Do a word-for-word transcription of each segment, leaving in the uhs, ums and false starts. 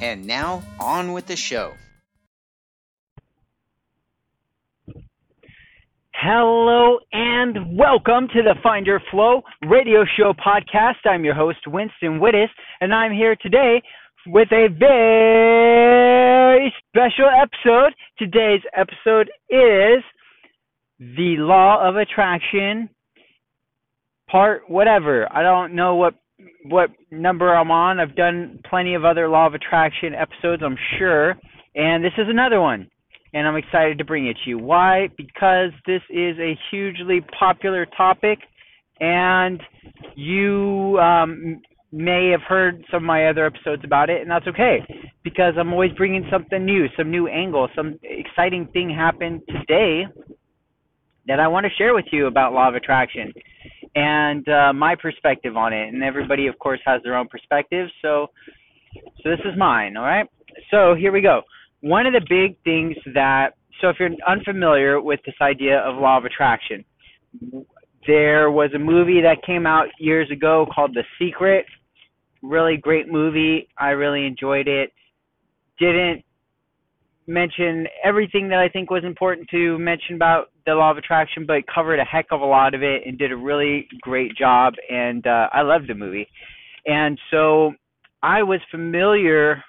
And now, on with the show. Hello and welcome to the Finder Flow radio show podcast. I'm your host, Winston Wittis, and I'm here today with a very special episode. Today's episode is The Law of Attraction, part whatever. I don't know what what number I'm on. I've done plenty of other Law of Attraction episodes, I'm sure, and this is another one, and I'm excited to bring it to you. Why? Because this is a hugely popular topic, and you um, may have heard some of my other episodes about it, and that's okay, because I'm always bringing something new, some new angle, some exciting thing happened today that I want to share with you about Law of Attraction and uh, my perspective on it. And everybody, of course, has their own perspective, so so this is mine, all right? So here we go. One of the big things that, so if you're unfamiliar with this idea of Law of Attraction, there was a movie that came out years ago called The Secret. Really great movie. I really enjoyed it. Didn't mention everything that I think was important to mention about the Law of Attraction, but covered a heck of a lot of it and did a really great job, and uh, I loved the movie. And so I was familiar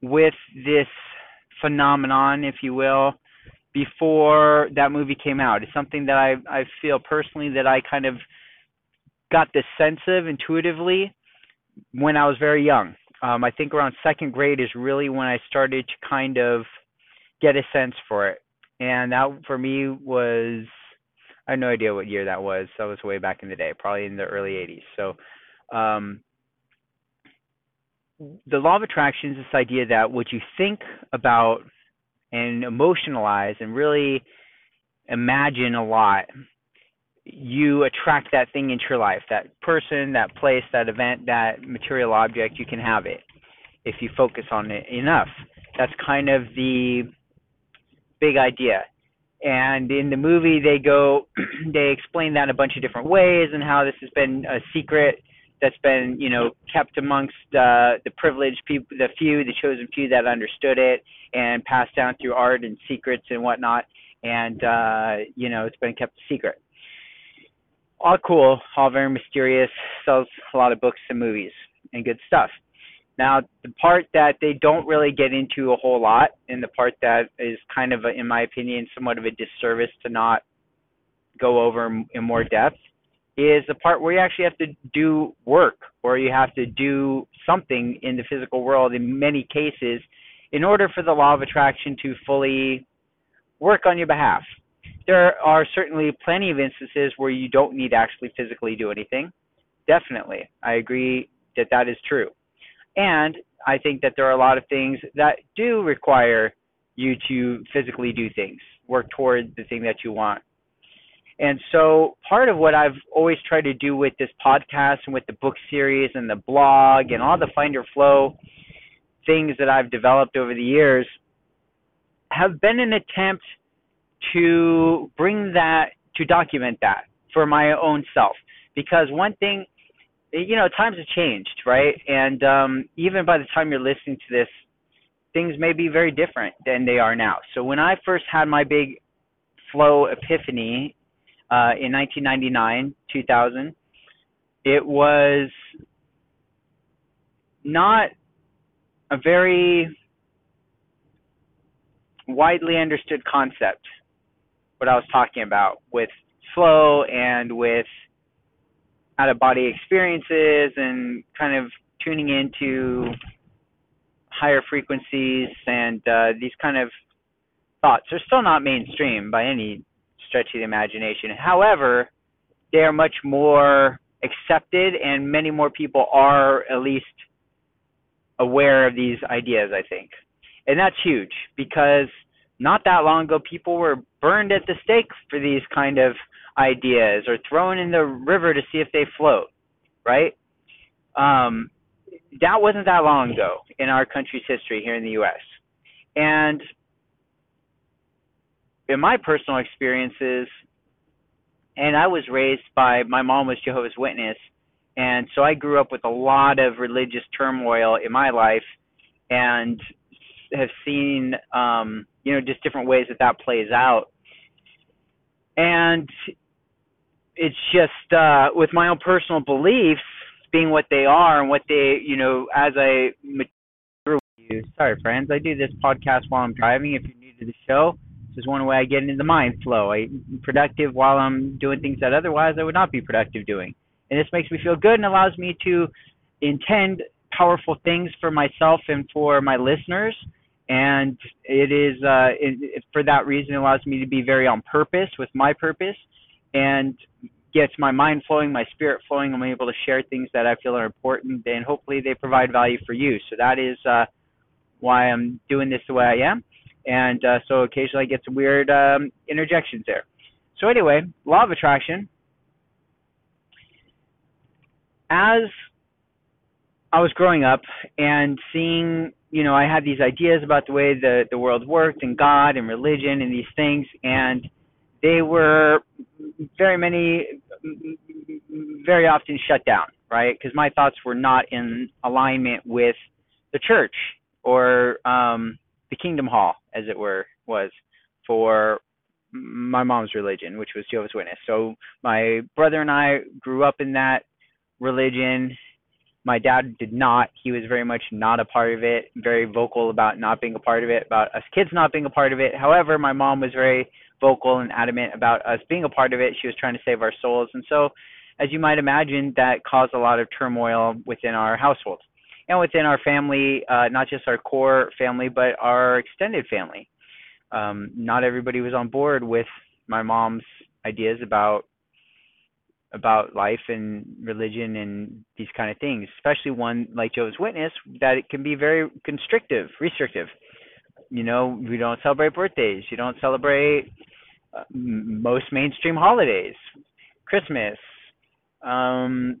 with this phenomenon, if you will, before that movie came out. It's something that I, I feel personally that I kind of got this sense of intuitively when I was very young. Um, I think around second grade is really when I started to kind of get a sense for it. And that for me was, I have no idea what year that was. That was way back in the day, probably in the early eighties. So um, the Law of Attraction is this idea that what you think about and emotionalize and really imagine a lot, you attract that thing into your life, that person, that place, that event, that material object. You can have it if you focus on it enough. That's kind of the big idea. And in the movie, they go, they explain that in a bunch of different ways and how this has been a secret that's been, you know, kept amongst uh, the privileged people, the few, the chosen few that understood it and passed down through art and secrets and whatnot. And, uh, you know, it's been kept a secret. All cool, all very mysterious, sells a lot of books and movies and good stuff. Now, the part that they don't really get into a whole lot, and the part that is kind of, a, in my opinion, somewhat of a disservice to not go over in more depth, is the part where you actually have to do work, or you have to do something in the physical world in many cases in order for the Law of Attraction to fully work on your behalf. There are certainly plenty of instances where you don't need to actually physically do anything. Definitely. I agree that that is true. And I think that there are a lot of things that do require you to physically do things, work toward the thing that you want. And so part of what I've always tried to do with this podcast and with the book series and the blog and all the Finder Flow things that I've developed over the years have been an attempt to bring that, to document that for my own self. Because one thing, you know, times have changed, right? And um, even by the time you're listening to this, things may be very different than they are now. So when I first had my big flow epiphany uh, in nineteen ninety-nine, two thousand, it was not a very widely understood concept. What I was talking about with flow and with out-of-body experiences and kind of tuning into higher frequencies and uh, these kind of thoughts are still not mainstream by any stretch of the imagination. However, they are much more accepted and many more people are at least aware of these ideas, I think. And that's huge, because not that long ago, people were burned at the stake for these kind of ideas, or thrown in the river to see if they float, right? Um, that wasn't that long ago in our country's history here in the U S And in my personal experiences, and I was raised by, my mom was Jehovah's Witness, and so I grew up with a lot of religious turmoil in my life, and have seen, um, you know, just different ways that that plays out. And it's just, uh, with my own personal beliefs being what they are, and what they, you know, as I mature with you. Sorry, friends, I do this podcast while I'm driving. If you're new to the show, this is one way I get into the mind flow. I'm productive while I'm doing things that otherwise I would not be productive doing. And this makes me feel good and allows me to intend powerful things for myself and for my listeners. And it is, uh, it, for that reason, it allows me to be very on purpose with my purpose, and gets my mind flowing, my spirit flowing. I'm able to share things that I feel are important, and hopefully they provide value for you. So that is uh, why I'm doing this the way I am. And uh, so occasionally I get some weird um, interjections there. So anyway, law of attraction. As I was growing up and seeing, you know, I had these ideas about the way the, the world worked, and God and religion and these things, and they were very many, very often shut down, right? Because my thoughts were not in alignment with the church, or um, the Kingdom Hall, as it were, was for my mom's religion, which was Jehovah's Witness. So my brother and I grew up in that religion. My dad did not. He was very much not a part of it, very vocal about not being a part of it, about us kids not being a part of it. However, my mom was very vocal and adamant about us being a part of it. She was trying to save our souls. And so, as you might imagine, that caused a lot of turmoil within our household and within our family, uh, not just our core family, but our extended family. Um, not everybody was on board with my mom's ideas about about life and religion and these kind of things, especially one like Jehovah's Witness, that it can be very constrictive, restrictive. You know, we don't celebrate birthdays. You don't celebrate uh, most mainstream holidays, Christmas, um,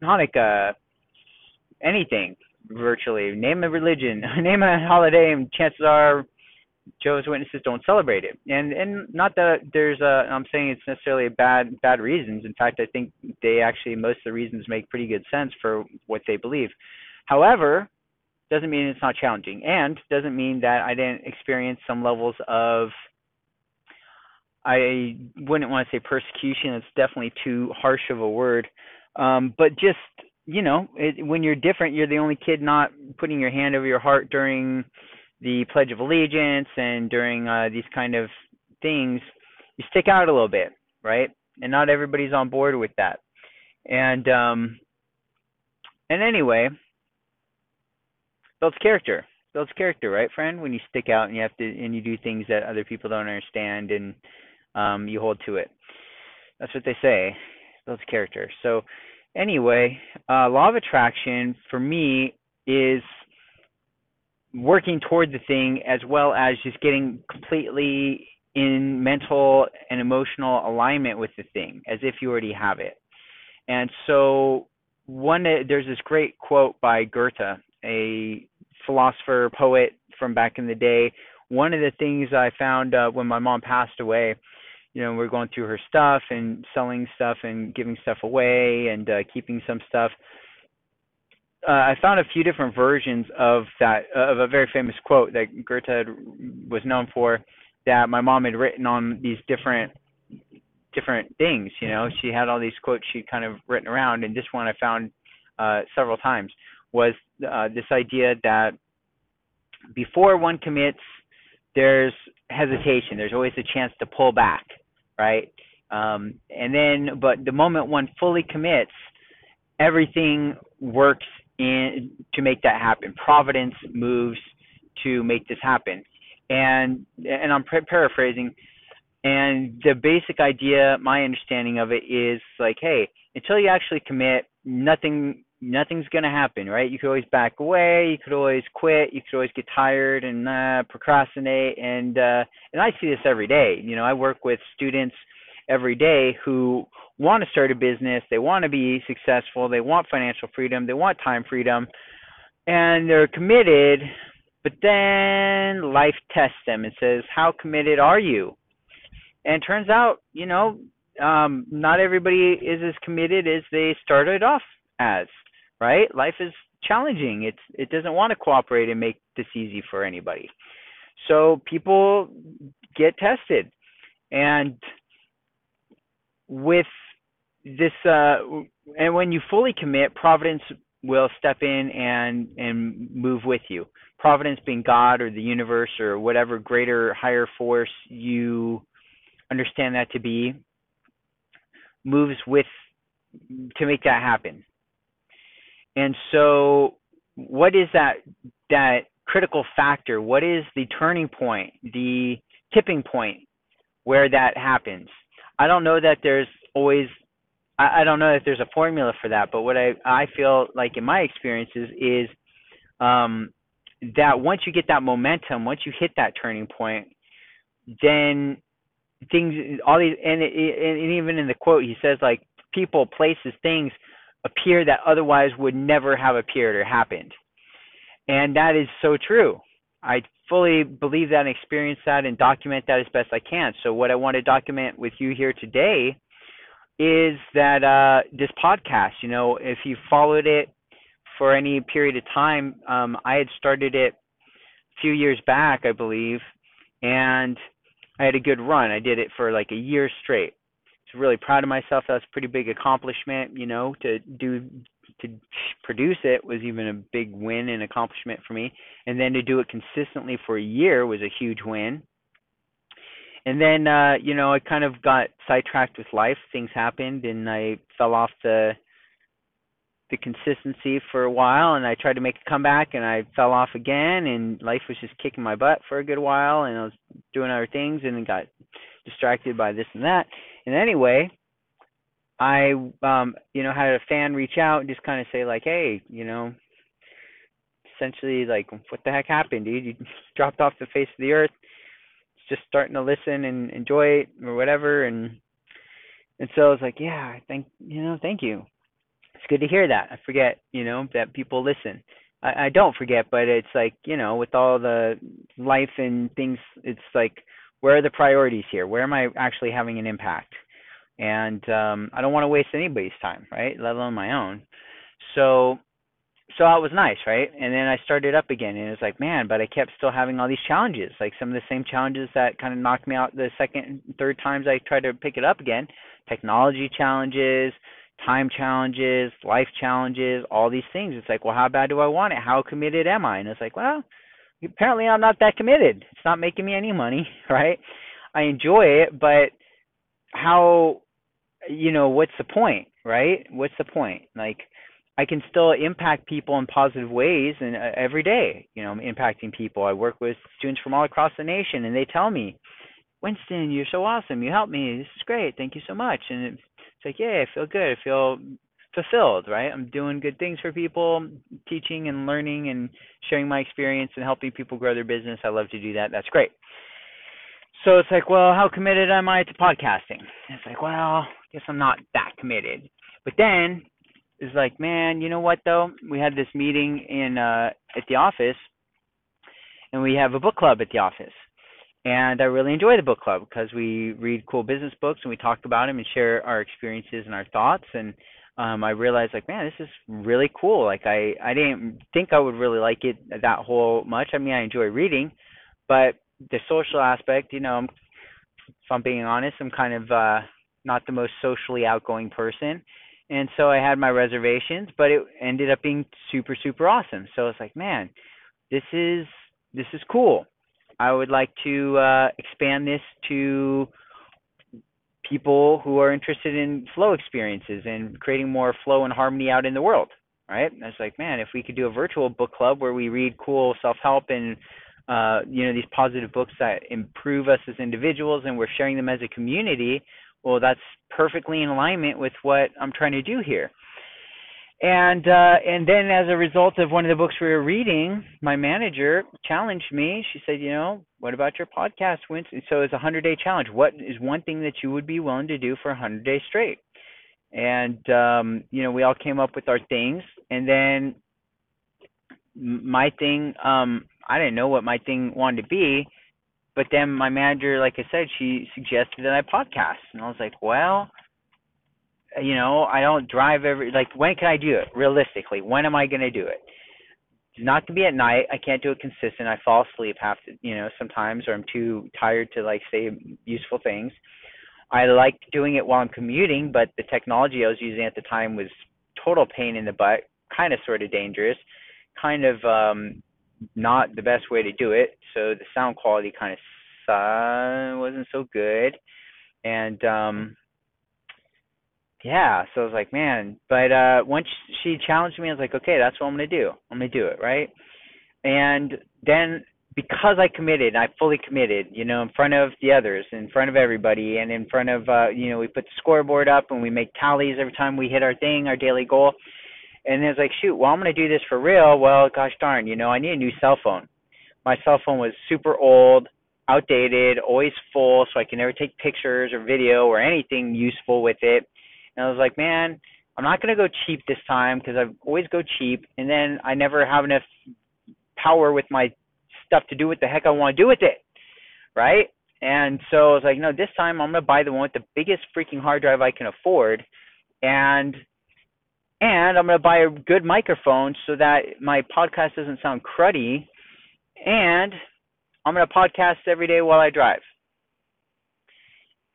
Hanukkah, anything virtually. Name a religion, name a holiday, and chances are Jehovah's Witnesses don't celebrate it. And and not that there's a, I'm saying it's necessarily a bad, bad reasons. In fact, I think they actually, most of the reasons make pretty good sense for what they believe. However, doesn't mean it's not challenging, and doesn't mean that I didn't experience some levels of, I wouldn't want to say persecution. It's definitely too harsh of a word. Um, but just, you know, it, when you're different, you're the only kid not putting your hand over your heart during the Pledge of Allegiance and during uh, these kind of things. You stick out a little bit, right? And not everybody's on board with that. And um, and anyway, builds character, builds character, right, friend? When you stick out and you have to, and you do things that other people don't understand, and um, you hold to it. That's what they say, builds character. So anyway, uh, law of attraction for me is working toward the thing, as well as just getting completely in mental and emotional alignment with the thing, as if you already have it. And so one, there's this great quote by Goethe, a philosopher, poet from back in the day. One of the things I found uh, when my mom passed away, you know, we're going through her stuff and selling stuff and giving stuff away and uh, keeping some stuff. Uh, I found a few different versions of that, of a very famous quote that Goethe had, was known for, that my mom had written on these different different things. You know, she had all these quotes she'd kind of written around, and this one I found uh, several times was uh, this idea that before one commits, there's hesitation. There's always a chance to pull back, right? Um, and then, but the moment one fully commits, everything works in to make that happen. Providence moves to make this happen. And and I'm paraphrasing. And the basic idea, my understanding of it is like, hey, until you actually commit, nothing nothing's going to happen, right? You could always back away. You could always quit. You could always get tired and uh, procrastinate. And, uh, and I see this every day. You know, I work with students every day who want to start a business. They want to be successful. They want financial freedom. They want time freedom. And they're committed, but then life tests them and says, how committed are you? And it turns out, you know, um, not everybody is as committed as they started off as, right? Life is challenging. It's, it doesn't want to cooperate and make this easy for anybody. So people get tested. And with this, uh, and when you fully commit, Providence will step in and, and move with you. Providence being God or the universe or whatever greater higher force you understand that to be, moves with to make that happen. And so what is that, that critical factor? What is the turning point, the tipping point where that happens? I don't know that there's always I don't know if there's a formula for that, but what I, I feel like in my experiences is um, that once you get that momentum, once you hit that turning point, then things, all these, and, it, and even in the quote, he says like people, places, things appear that otherwise would never have appeared or happened. And that is so true. I fully believe that and experience that and document that as best I can. So what I want to document with you here today is that uh this podcast, you know, if you followed it for any period of time, um I had started it a few years back, I believe, and I had a good run. I did it for like a year straight. So really proud of myself. That's a pretty big accomplishment, you know, to do to produce it was even a big win and accomplishment for me. And then to do it consistently for a year was a huge win. And then, uh, you know, I kind of got sidetracked with life. Things happened and I fell off the the consistency for a while, and I tried to make a comeback and I fell off again, and life was just kicking my butt for a good while, and I was doing other things and got distracted by this and that. And anyway, I, um, you know, had a fan reach out and just kind of say like, hey, you know, essentially like, what the heck happened, dude? You dropped off the face of the earth. Just starting to listen and enjoy it or whatever. And and so I was like, yeah, thank you know, thank you. It's good to hear that. I forget, you know, that people listen. I, I don't forget, but it's like, you know, with all the life and things, it's like, where are the priorities here? Where am I actually having an impact? And um, I don't want to waste anybody's time, right? Let alone my own. So So it was nice, right? And then I started up again, and it was like, man, but I kept still having all these challenges, like some of the same challenges that kind of knocked me out the second and third times I tried to pick it up again. Technology challenges, time challenges, life challenges, all these things. It's like, well, how bad do I want it? How committed am I? And it's like, well, apparently I'm not that committed. It's not making me any money, right? I enjoy it, but how, you know, what's the point, right? What's the point? Like, I can still impact people in positive ways, and uh, every day, you know, I'm impacting people. I work with students from all across the nation, and they tell me, Winston, you're so awesome. You helped me. This is great. Thank you so much. And it's like, yeah, I feel good. I feel fulfilled, right? I'm doing good things for people, teaching and learning and sharing my experience and helping people grow their business. I love to do that. That's great. So it's like, well, how committed am I to podcasting? And it's like, well, I guess I'm not that committed. But then it's like, man, you know what, though? We had this meeting in uh, at the office, and we have a book club at the office. And I really enjoy the book club because we read cool business books, and we talk about them and share our experiences and our thoughts. And um, I realized, like, man, this is really cool. Like, I, I didn't think I would really like it that whole much. I mean, I enjoy reading, but the social aspect, you know, if I'm being honest, I'm kind of uh, not the most socially outgoing person. And so I had my reservations, but it ended up being super, super awesome. So it's like, man, this is this is cool. I would like to uh, expand this to people who are interested in flow experiences and creating more flow and harmony out in the world, right? And I was like, man, if we could do a virtual book club where we read cool self-help and uh, you know, these positive books that improve us as individuals, and we're sharing them as a community. Well, that's perfectly in alignment with what I'm trying to do here. And uh, and then as a result of one of the books we were reading, my manager challenged me. She said, you know, what about your podcast, Winston? So it's a hundred-day challenge. What is one thing that you would be willing to do for one hundred days straight? And, um, you know, we all came up with our things. And then my thing, um, I didn't know what my thing wanted to be. But then my manager, like I said, she suggested that I podcast. And I was like, well, you know, I don't drive every, like, when can I do it? Realistically, when am I going to do it? It's not going to be at night. I can't do it consistent. I fall asleep half, to, you know, sometimes, or I'm too tired to, like, say useful things. I liked doing it while I'm commuting, but the technology I was using at the time was total pain in the butt, kind of sort of dangerous, kind of um, not the best way to do it. So the sound quality kind of uh, wasn't so good. And, um, yeah, so I was like, man, but uh, once she challenged me, I was like, okay, that's what I'm going to do. I'm going to do it, right? And then because I committed, I fully committed, you know, in front of the others, in front of everybody, and in front of, uh, you know, we put the scoreboard up and we make tallies every time we hit our thing, our daily goal. And then it's like, shoot, well, I'm going to do this for real. Well, gosh darn, you know, I need a new cell phone. My cell phone was super old, outdated, always full, so I can never take pictures or video or anything useful with it. And I was like, man, I'm not going to go cheap this time because I always go cheap. And then I never have enough power with my stuff to do what the heck I want to do with it, right? And so I was like, no, this time I'm going to buy the one with the biggest freaking hard drive I can afford. And and I'm going to buy a good microphone so that my podcast doesn't sound cruddy. And I'm going to podcast every day while I drive.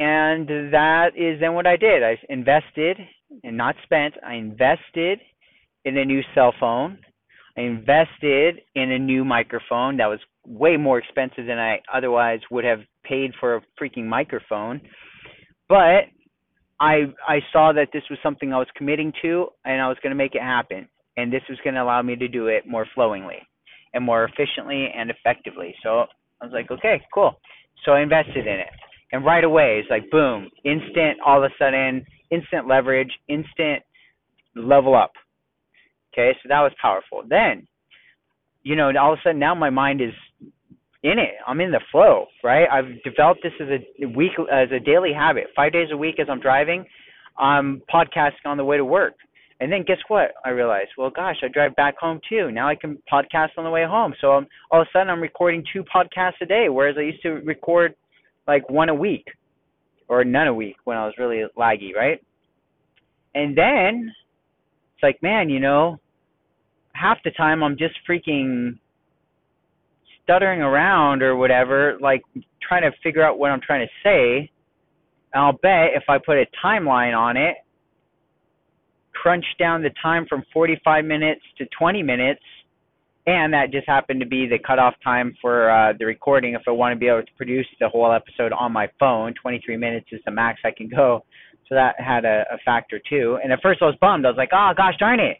And that is then what I did. I invested and not spent. I invested in a new cell phone. I invested in a new microphone that was way more expensive than I otherwise would have paid for a freaking microphone. But I I saw that this was something I was committing to and I was going to make it happen. And this was going to allow me to do it more flowingly and more efficiently and effectively. So I was like, okay, cool. So I invested in it. And right away, it's like, boom, instant, all of a sudden, instant leverage, instant level up. Okay, so that was powerful. Then, you know, all of a sudden now my mind is in it. I'm in the flow, right? I've developed this as a week, as a daily habit. Five days a week as I'm driving, I'm podcasting on the way to work. And then guess what? I realized, well, gosh, I drive back home too. Now I can podcast on the way home. So I'm, all of a sudden I'm recording two podcasts a day, whereas I used to record like one a week or none a week when I was really laggy, right? And then it's like, man, you know, half the time I'm just freaking stuttering around or whatever, like trying to figure out what I'm trying to say. And I'll bet if I put a timeline on it, crunch down the time from forty-five minutes to twenty minutes, and that just happened to be the cutoff time for uh, the recording. If I want to be able to produce the whole episode on my phone, twenty-three minutes is the max I can go. So that had a, a factor too. And at first I was bummed. I was like, oh, gosh darn it.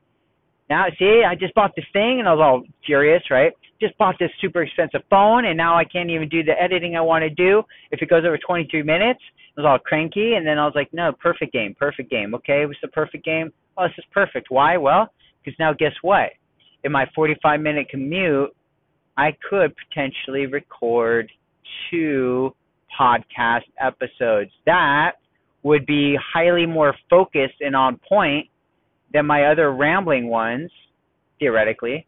Now, see, I just bought this thing, and I was all furious, right? Just bought this super expensive phone, and now I can't even do the editing I want to do if it goes over twenty-three minutes. I was all cranky, and then I was like, no, perfect game, perfect game. Okay, what's the perfect game? Oh, this is perfect. Why? Well, because now guess what? In my forty-five minute commute, I could potentially record two podcast episodes. That would be highly more focused and on point than my other rambling ones, theoretically.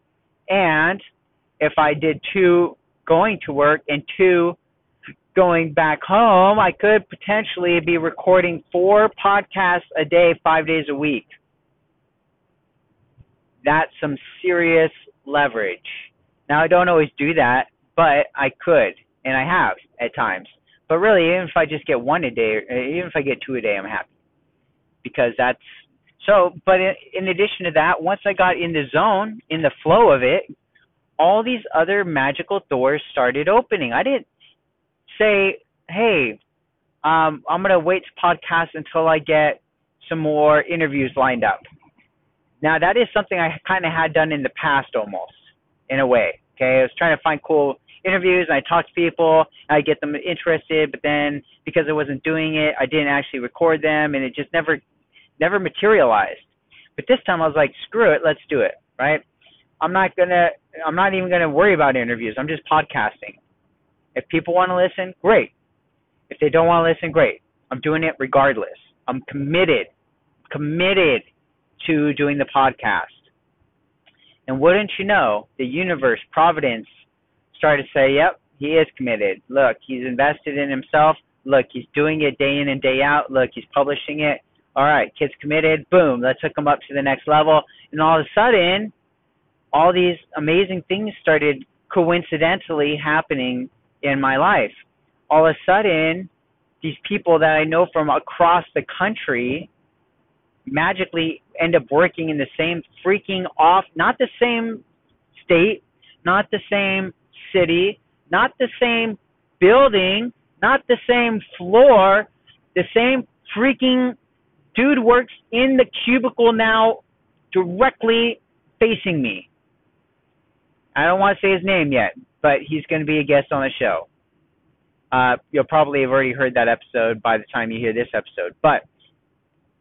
And if I did two going to work and two going back home, I could potentially be recording four podcasts a day, five days a week. That's some serious leverage. Now, I don't always do that, but I could, and I have at times. But really, even if I just get one a day, even if I get two a day, I'm happy. Because that's so, but in addition to that, once I got in the zone, in the flow of it, all these other magical doors started opening. I didn't say, hey, um, I'm going to wait to podcast until I get some more interviews lined up. Now, that is something I kind of had done in the past almost, in a way, okay? I was trying to find cool interviews, and I talked to people, and I'd get them interested, but then because I wasn't doing it, I didn't actually record them, and it just never never materialized. But this time I was like, screw it, let's do it, right? I'm not gonna, I'm not even gonna worry about interviews. I'm just podcasting. If people want to listen, great. If they don't want to listen, great. I'm doing it regardless. I'm committed, committed to doing the podcast. And wouldn't you know, the universe, Providence, started to say, yep, he is committed. Look, he's invested in himself. Look, he's doing it day in and day out. Look, he's publishing it. All right, kid's committed. Boom, let's hook him up to the next level. And all of a sudden, all these amazing things started coincidentally happening in my life. All of a sudden, these people that I know from across the country magically end up working in the same freaking off, not the same state, not the same city, not the same building, not the same floor, the same freaking dude works in the cubicle now directly facing me. I don't want to say his name yet, but he's going to be a guest on the show. Uh, you'll probably have already heard that episode by the time you hear this episode. But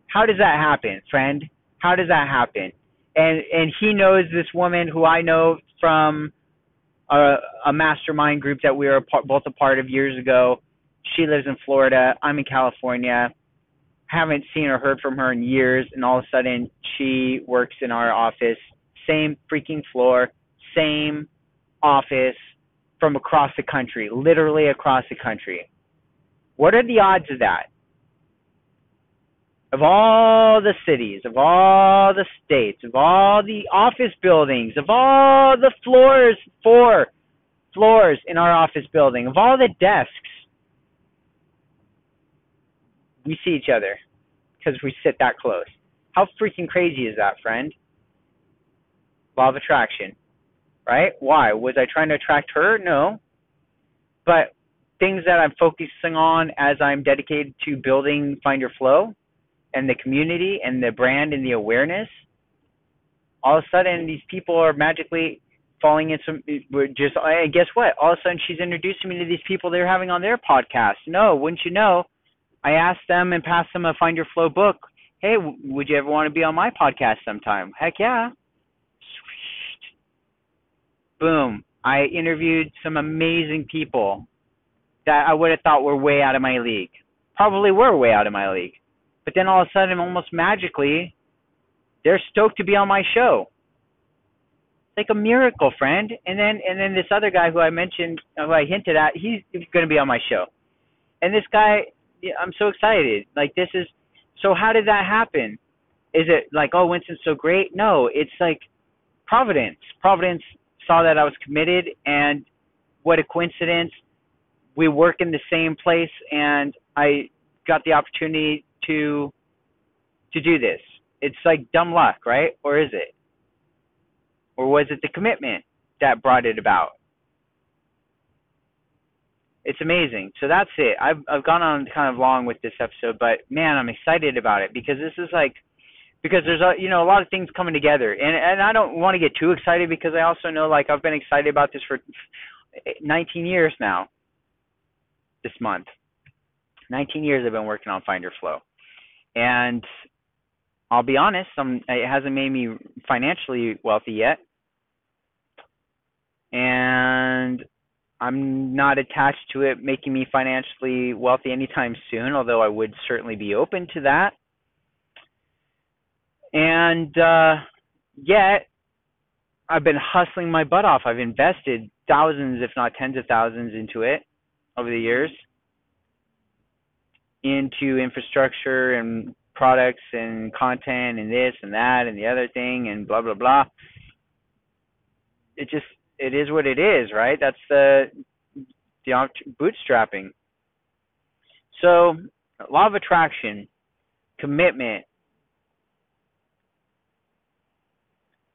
how does that happen, friend? How does that happen? And and he knows this woman who I know from a, a mastermind group that we were a part, both a part of years ago. She lives in Florida. I'm in California. Haven't seen or heard from her in years. And all of a sudden, she works in our office. Same freaking floor. Same office, from across the country, literally across the country. What are the odds of that? Of all the cities, of all the states, of all the office buildings, of all the floors, four floors in our office building, of all the desks, we see each other because we sit that close. How freaking crazy is that, friend? Law of attraction. Right? Why? Was I trying to attract her? No. But things that I'm focusing on as I'm dedicated to building Find Your Flow and the community and the brand and the awareness, all of a sudden these people are magically falling in some – just and guess what? All of a sudden she's introducing me to these people they're having on their podcast. No, wouldn't you know, I asked them and passed them a Find Your Flow book. Hey, would you ever want to be on my podcast sometime? Heck yeah. Boom, I interviewed some amazing people that I would have thought were way out of my league. Probably were way out of my league. But then all of a sudden, almost magically, they're stoked to be on my show. It's like a miracle, friend. And then and then this other guy who I mentioned, who I hinted at, he's going to be on my show. And this guy, I'm so excited. Like this is, so how did that happen? Is it like, oh, Winston's so great? No, it's like Providence. Providence saw that I was committed, and what a coincidence. We work in the same place, and I got the opportunity to to do this. It's like dumb luck, right? Or is it? Or was it the commitment that brought it about? It's amazing. So that's it. I've I've gone on kind of long with this episode, but man, I'm excited about it because this is like Because there's a, you know, a lot of things coming together. And and I don't want to get too excited because I also know, like, I've been excited about this for nineteen years now, this month. nineteen years I've been working on Finder Flow. And I'll be honest, I'm, it hasn't made me financially wealthy yet. And I'm not attached to it making me financially wealthy anytime soon, although I would certainly be open to that. And uh, yet, I've been hustling my butt off. I've invested thousands, if not tens of thousands, into it over the years, into infrastructure and products and content and this and that and the other thing and blah, blah, blah. It just, it is what it is, right? That's the, the bootstrapping. So, law of attraction, commitment.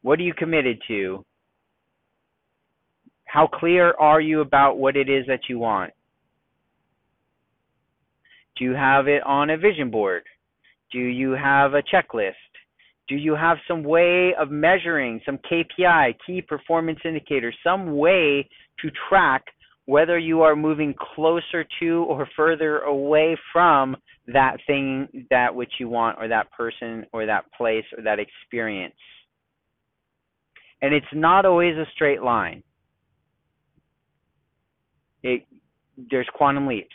What are you committed to? How clear are you about what it is that you want? Do you have it on a vision board? Do you have a checklist? Do you have some way of measuring, some K P I, key performance indicator, some way to track whether you are moving closer to or further away from that thing, that which you want, or that person, or that place, or that experience. And it's not always a straight line. It, there's quantum leaps.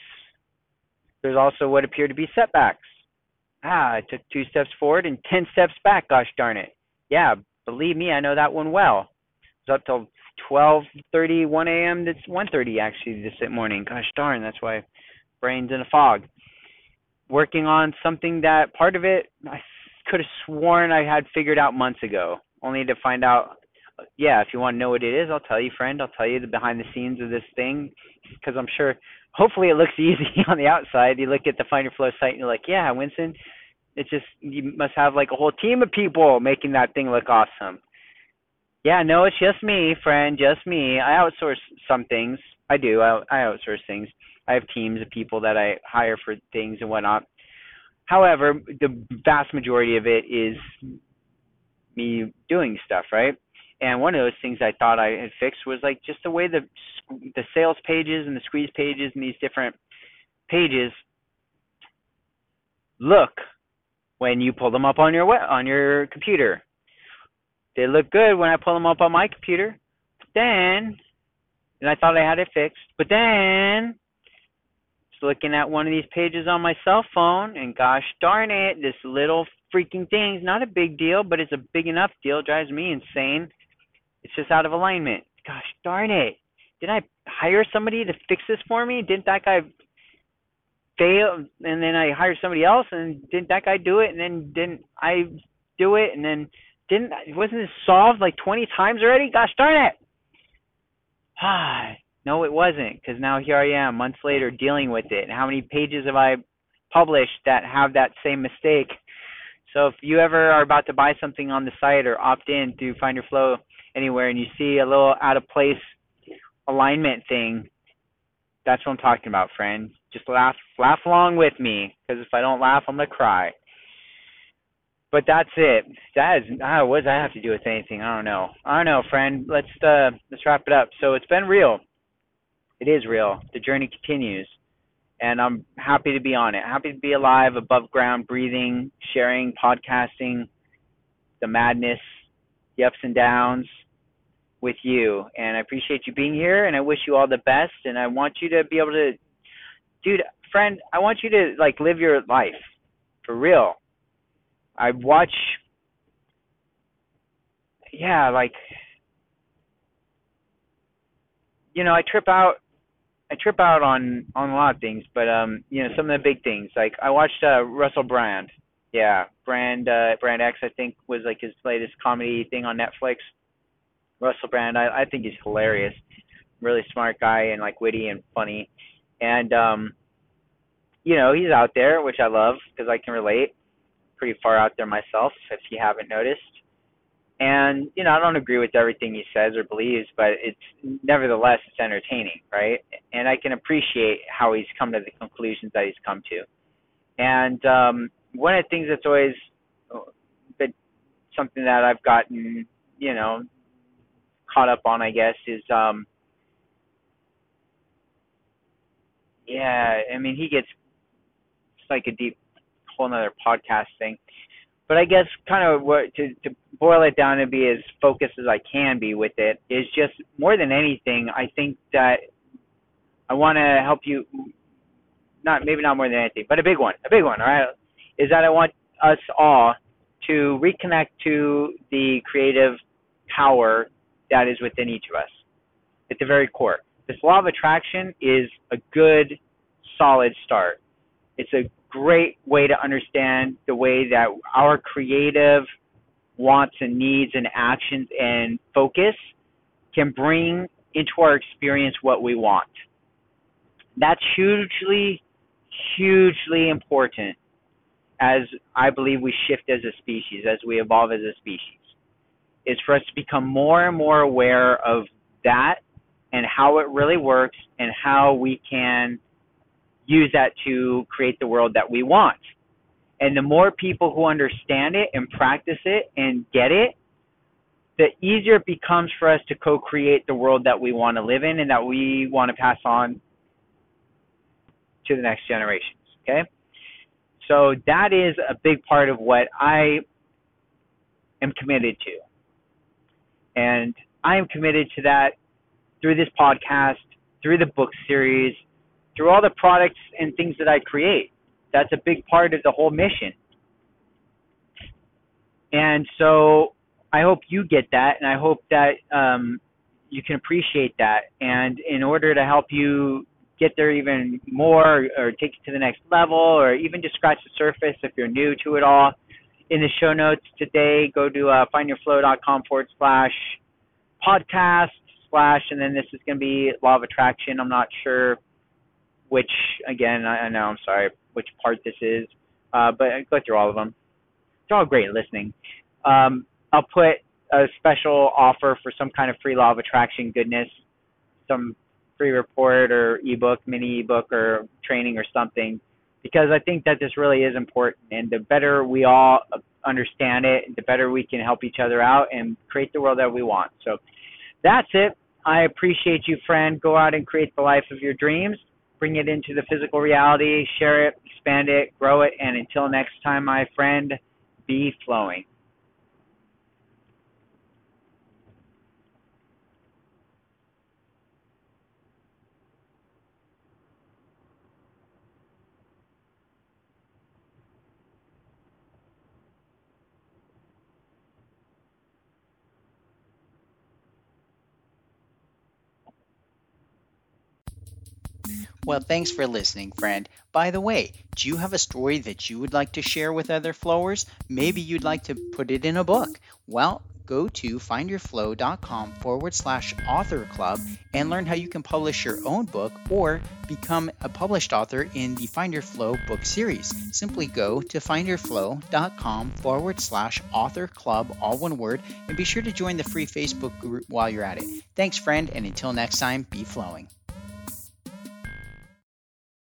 There's also what appear to be setbacks. Ah, I took two steps forward and ten steps back, gosh darn it. Yeah, believe me, I know that one well. It's up till twelve thirty, one a m That's one thirty actually this morning. Gosh darn, that's why brain's in a fog. Working on something that part of it I could have sworn I had figured out months ago, only to find out, yeah, if you want to know what it is, I'll tell you, friend. I'll tell you the behind the scenes of this thing, because I'm sure, hopefully it looks easy on the outside. You look at the Finder Flow site and you're like, yeah, Winston, it's just, you must have like a whole team of people making that thing look awesome. Yeah, no, it's just me, friend, just me. I outsource some things. I do. I, I outsource things. I have teams of people that I hire for things and whatnot. However, the vast majority of it is me doing stuff, right? And one of those things I thought I had fixed was like just the way the the sales pages and the squeeze pages and these different pages look when you pull them up on your web, on your computer. They look good when I pull them up on my computer. But then, and I thought I had it fixed, but then just looking at one of these pages on my cell phone, and gosh darn it, this little freaking thing's not a big deal, but it's a big enough deal. It drives me insane. It's just out of alignment. Gosh darn it. Did I hire somebody to fix this for me? Didn't that guy fail? And then I hired somebody else, and didn't that guy do it? And then didn't I do it? And then didn't – wasn't it solved like twenty times already? Gosh darn it. Ah, no, it wasn't, because now here I am months later dealing with it. And how many pages have I published that have that same mistake? So if you ever are about to buy something on the site or opt in through Finder Flow anywhere and you see a little out of place alignment thing, that's what I'm talking about, friend. Just laugh laugh along with me, because if I don't laugh, I'm going to cry. But that's it. That is, ah, what does that have to do with anything? I don't know. I don't know, friend. Let's, uh, let's wrap it up. So it's been real. It is real. The journey continues. And I'm happy to be on it, happy to be alive, above ground, breathing, sharing, podcasting, the madness, the ups and downs with you. And I appreciate you being here, and I wish you all the best. And I want you to be able to, dude, friend, I want you to, like, live your life for real. I watch, yeah, like, you know, I trip out. I trip out on, on a lot of things, but, um, you know, some of the big things. Like, I watched uh, Russell Brand. Yeah, Brand uh, Brand X, I think, was, like, his latest comedy thing on Netflix. Russell Brand, I, I think he's hilarious. Really smart guy and, like, witty and funny. And, um, you know, he's out there, which I love because I can relate. Pretty far out there myself, if you haven't noticed. And, you know, I don't agree with everything he says or believes, but it's nevertheless, it's entertaining, right? And I can appreciate how he's come to the conclusions that he's come to. And um, one of the things that's always been something that I've gotten, you know, caught up on, I guess, is, um, yeah, I mean, he gets, it's like a deep, whole nother podcast thing. But I guess kind of what, to, to boil it down and be as focused as I can be with it is just more than anything, I think that I want to help you, not maybe not more than anything, but a big one, a big one, all right, is that I want us all to reconnect to the creative power that is within each of us at the very core. This law of attraction is a good, solid start. It's a great way to understand the way that our creative wants and needs and actions and focus can bring into our experience what we want. That's hugely, hugely important as I believe we shift as a species, as we evolve as a species, is for us to become more and more aware of that and how it really works and how we can use that to create the world that we want. And the more people who understand it and practice it and get it, the easier it becomes for us to co-create the world that we want to live in and that we want to pass on to the next generations, okay? So that is a big part of what I am committed to. And I am committed to that through this podcast, through the book series, through all the products and things that I create. That's a big part of the whole mission. And so I hope you get that, and I hope that um, you can appreciate that. And in order to help you get there even more, or take it to the next level, or even just scratch the surface if you're new to it all, in the show notes today, go to uh, find your flow dot com forward slash podcast slash, and then this is going to be Law of Attraction. I'm not sure which, again, I, I know, I'm sorry, which part this is, uh, but I go through all of them. They're all great listening. Um, I'll put a special offer for some kind of free Law of Attraction goodness, some free report or ebook, mini ebook or training or something, because I think that this really is important. And the better we all understand it, the better we can help each other out and create the world that we want. So that's it. I appreciate you, friend. Go out and create the life of your dreams. Bring it into the physical reality. Share it, expand it, grow it. And until next time, my friend, be flowing. Well, thanks for listening, friend. By the way, do you have a story that you would like to share with other flowers? Maybe you'd like to put it in a book. Well, go to find your flow dot com forward slash author club and learn how you can publish your own book or become a published author in the Find Your Flow book series. Simply go to find your flow dot com forward slash author club, all one word, and be sure to join the free Facebook group while you're at it. Thanks, friend, and until next time, be flowing.